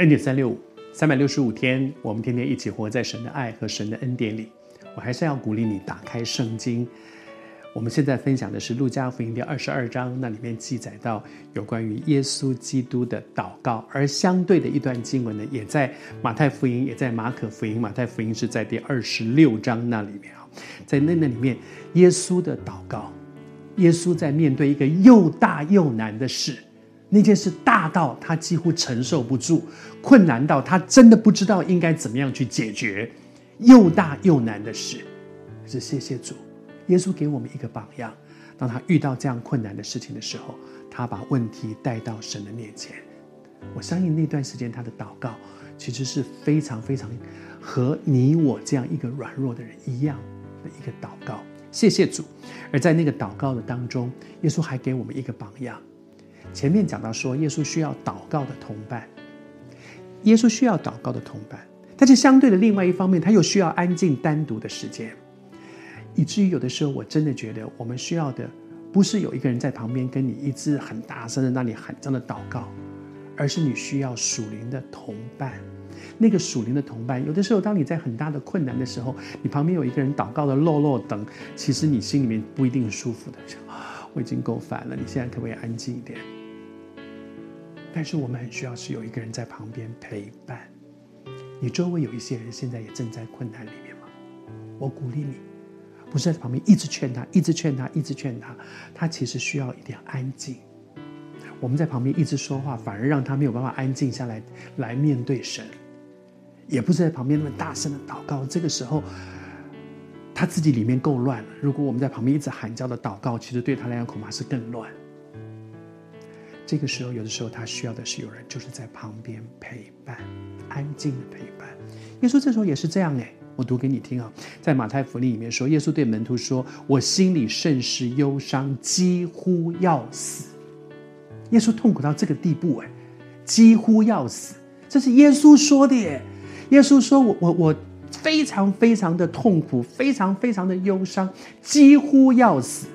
恩典365，365天，我们天天一起活在神的爱和神的恩典里。我还是要鼓励你打开圣经。我们现在分享的是路加福音第22章，那里面记载到有关于耶稣基督的祷告，而相对的一段经文呢，也在马太福音，也在马可福音。马太福音是在第26章那里面，在那里面耶稣的祷告，耶稣在面对一个又大又难的事，那件事大到他几乎承受不住，困难到他真的不知道应该怎么样去解决，又大又难的事。可是谢谢主，耶稣给我们一个榜样，当他遇到这样困难的事情的时候，他把问题带到神的面前。我相信那段时间他的祷告其实是非常非常和你我这样一个软弱的人一样的一个祷告，谢谢主。而在那个祷告的当中，耶稣还给我们一个榜样。前面讲到说，耶稣需要祷告的同伴，耶稣需要祷告的同伴，但是相对的另外一方面，他又需要安静单独的时间，以至于有的时候我真的觉得我们需要的不是有一个人在旁边跟你一直很大声在那里喊这样的祷告，而是你需要属灵的同伴。那个属灵的同伴，有的时候当你在很大的困难的时候，你旁边有一个人祷告的落落等，其实你心里面不一定舒服的，我已经够烦了，你现在可不可以安静一点？但是我们很需要是有一个人在旁边陪伴。你周围有一些人现在也正在困难里面吗？我鼓励你，不是在旁边一直劝他，一直劝他，一直劝他，他其实需要一点安静。我们在旁边一直说话，反而让他没有办法安静下来，来面对神。也不是在旁边那么大声的祷告，这个时候他自己里面够乱了，如果我们在旁边一直喊叫的祷告，其实对他来讲恐怕是更乱。这个时候，有的时候他需要的是有人就是在旁边陪伴，安静的陪伴。耶稣这时候也是这样耶，我读给你听啊，在马太福音里面说，耶稣对门徒说，我心里甚是忧伤，几乎要死。耶稣痛苦到这个地步耶，几乎要死，这是耶稣说的耶。耶稣说我非常非常的痛苦，非常非常的忧伤，几乎要死，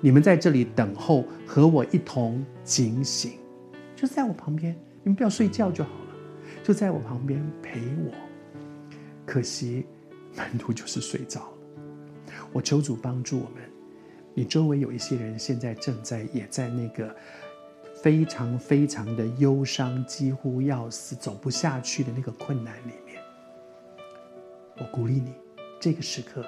你们在这里等候，和我一同警醒，就在我旁边，你们不要睡觉就好了，就在我旁边陪我。可惜门徒就是睡着了。我求主帮助我们，你周围有一些人现在正在也在那个非常非常的忧伤，几乎要死，走不下去的那个困难里面。我鼓励你，这个时刻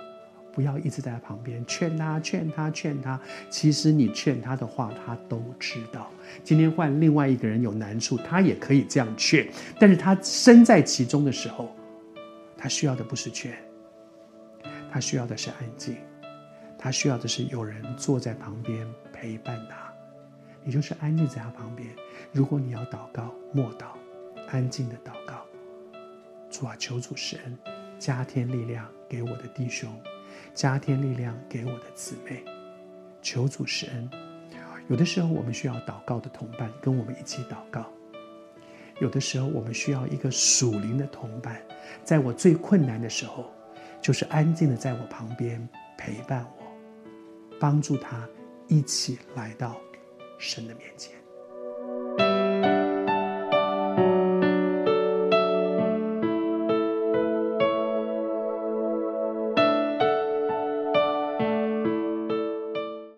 不要一直在旁边劝他劝他劝他，其实你劝他的话他都知道。今天换另外一个人有难处，他也可以这样劝，但是他身在其中的时候，他需要的不是劝，他需要的是安静，他需要的是有人坐在旁边陪伴他。你就是安静在他旁边，如果你要祷告，默祷，安静的祷告。主啊，求主神加添力量给我的弟兄，加添力量给我的姊妹，求主施恩。有的时候我们需要祷告的同伴跟我们一起祷告，有的时候我们需要一个属灵的同伴，在我最困难的时候，就是安静的在我旁边陪伴我，帮助他一起来到神的面前。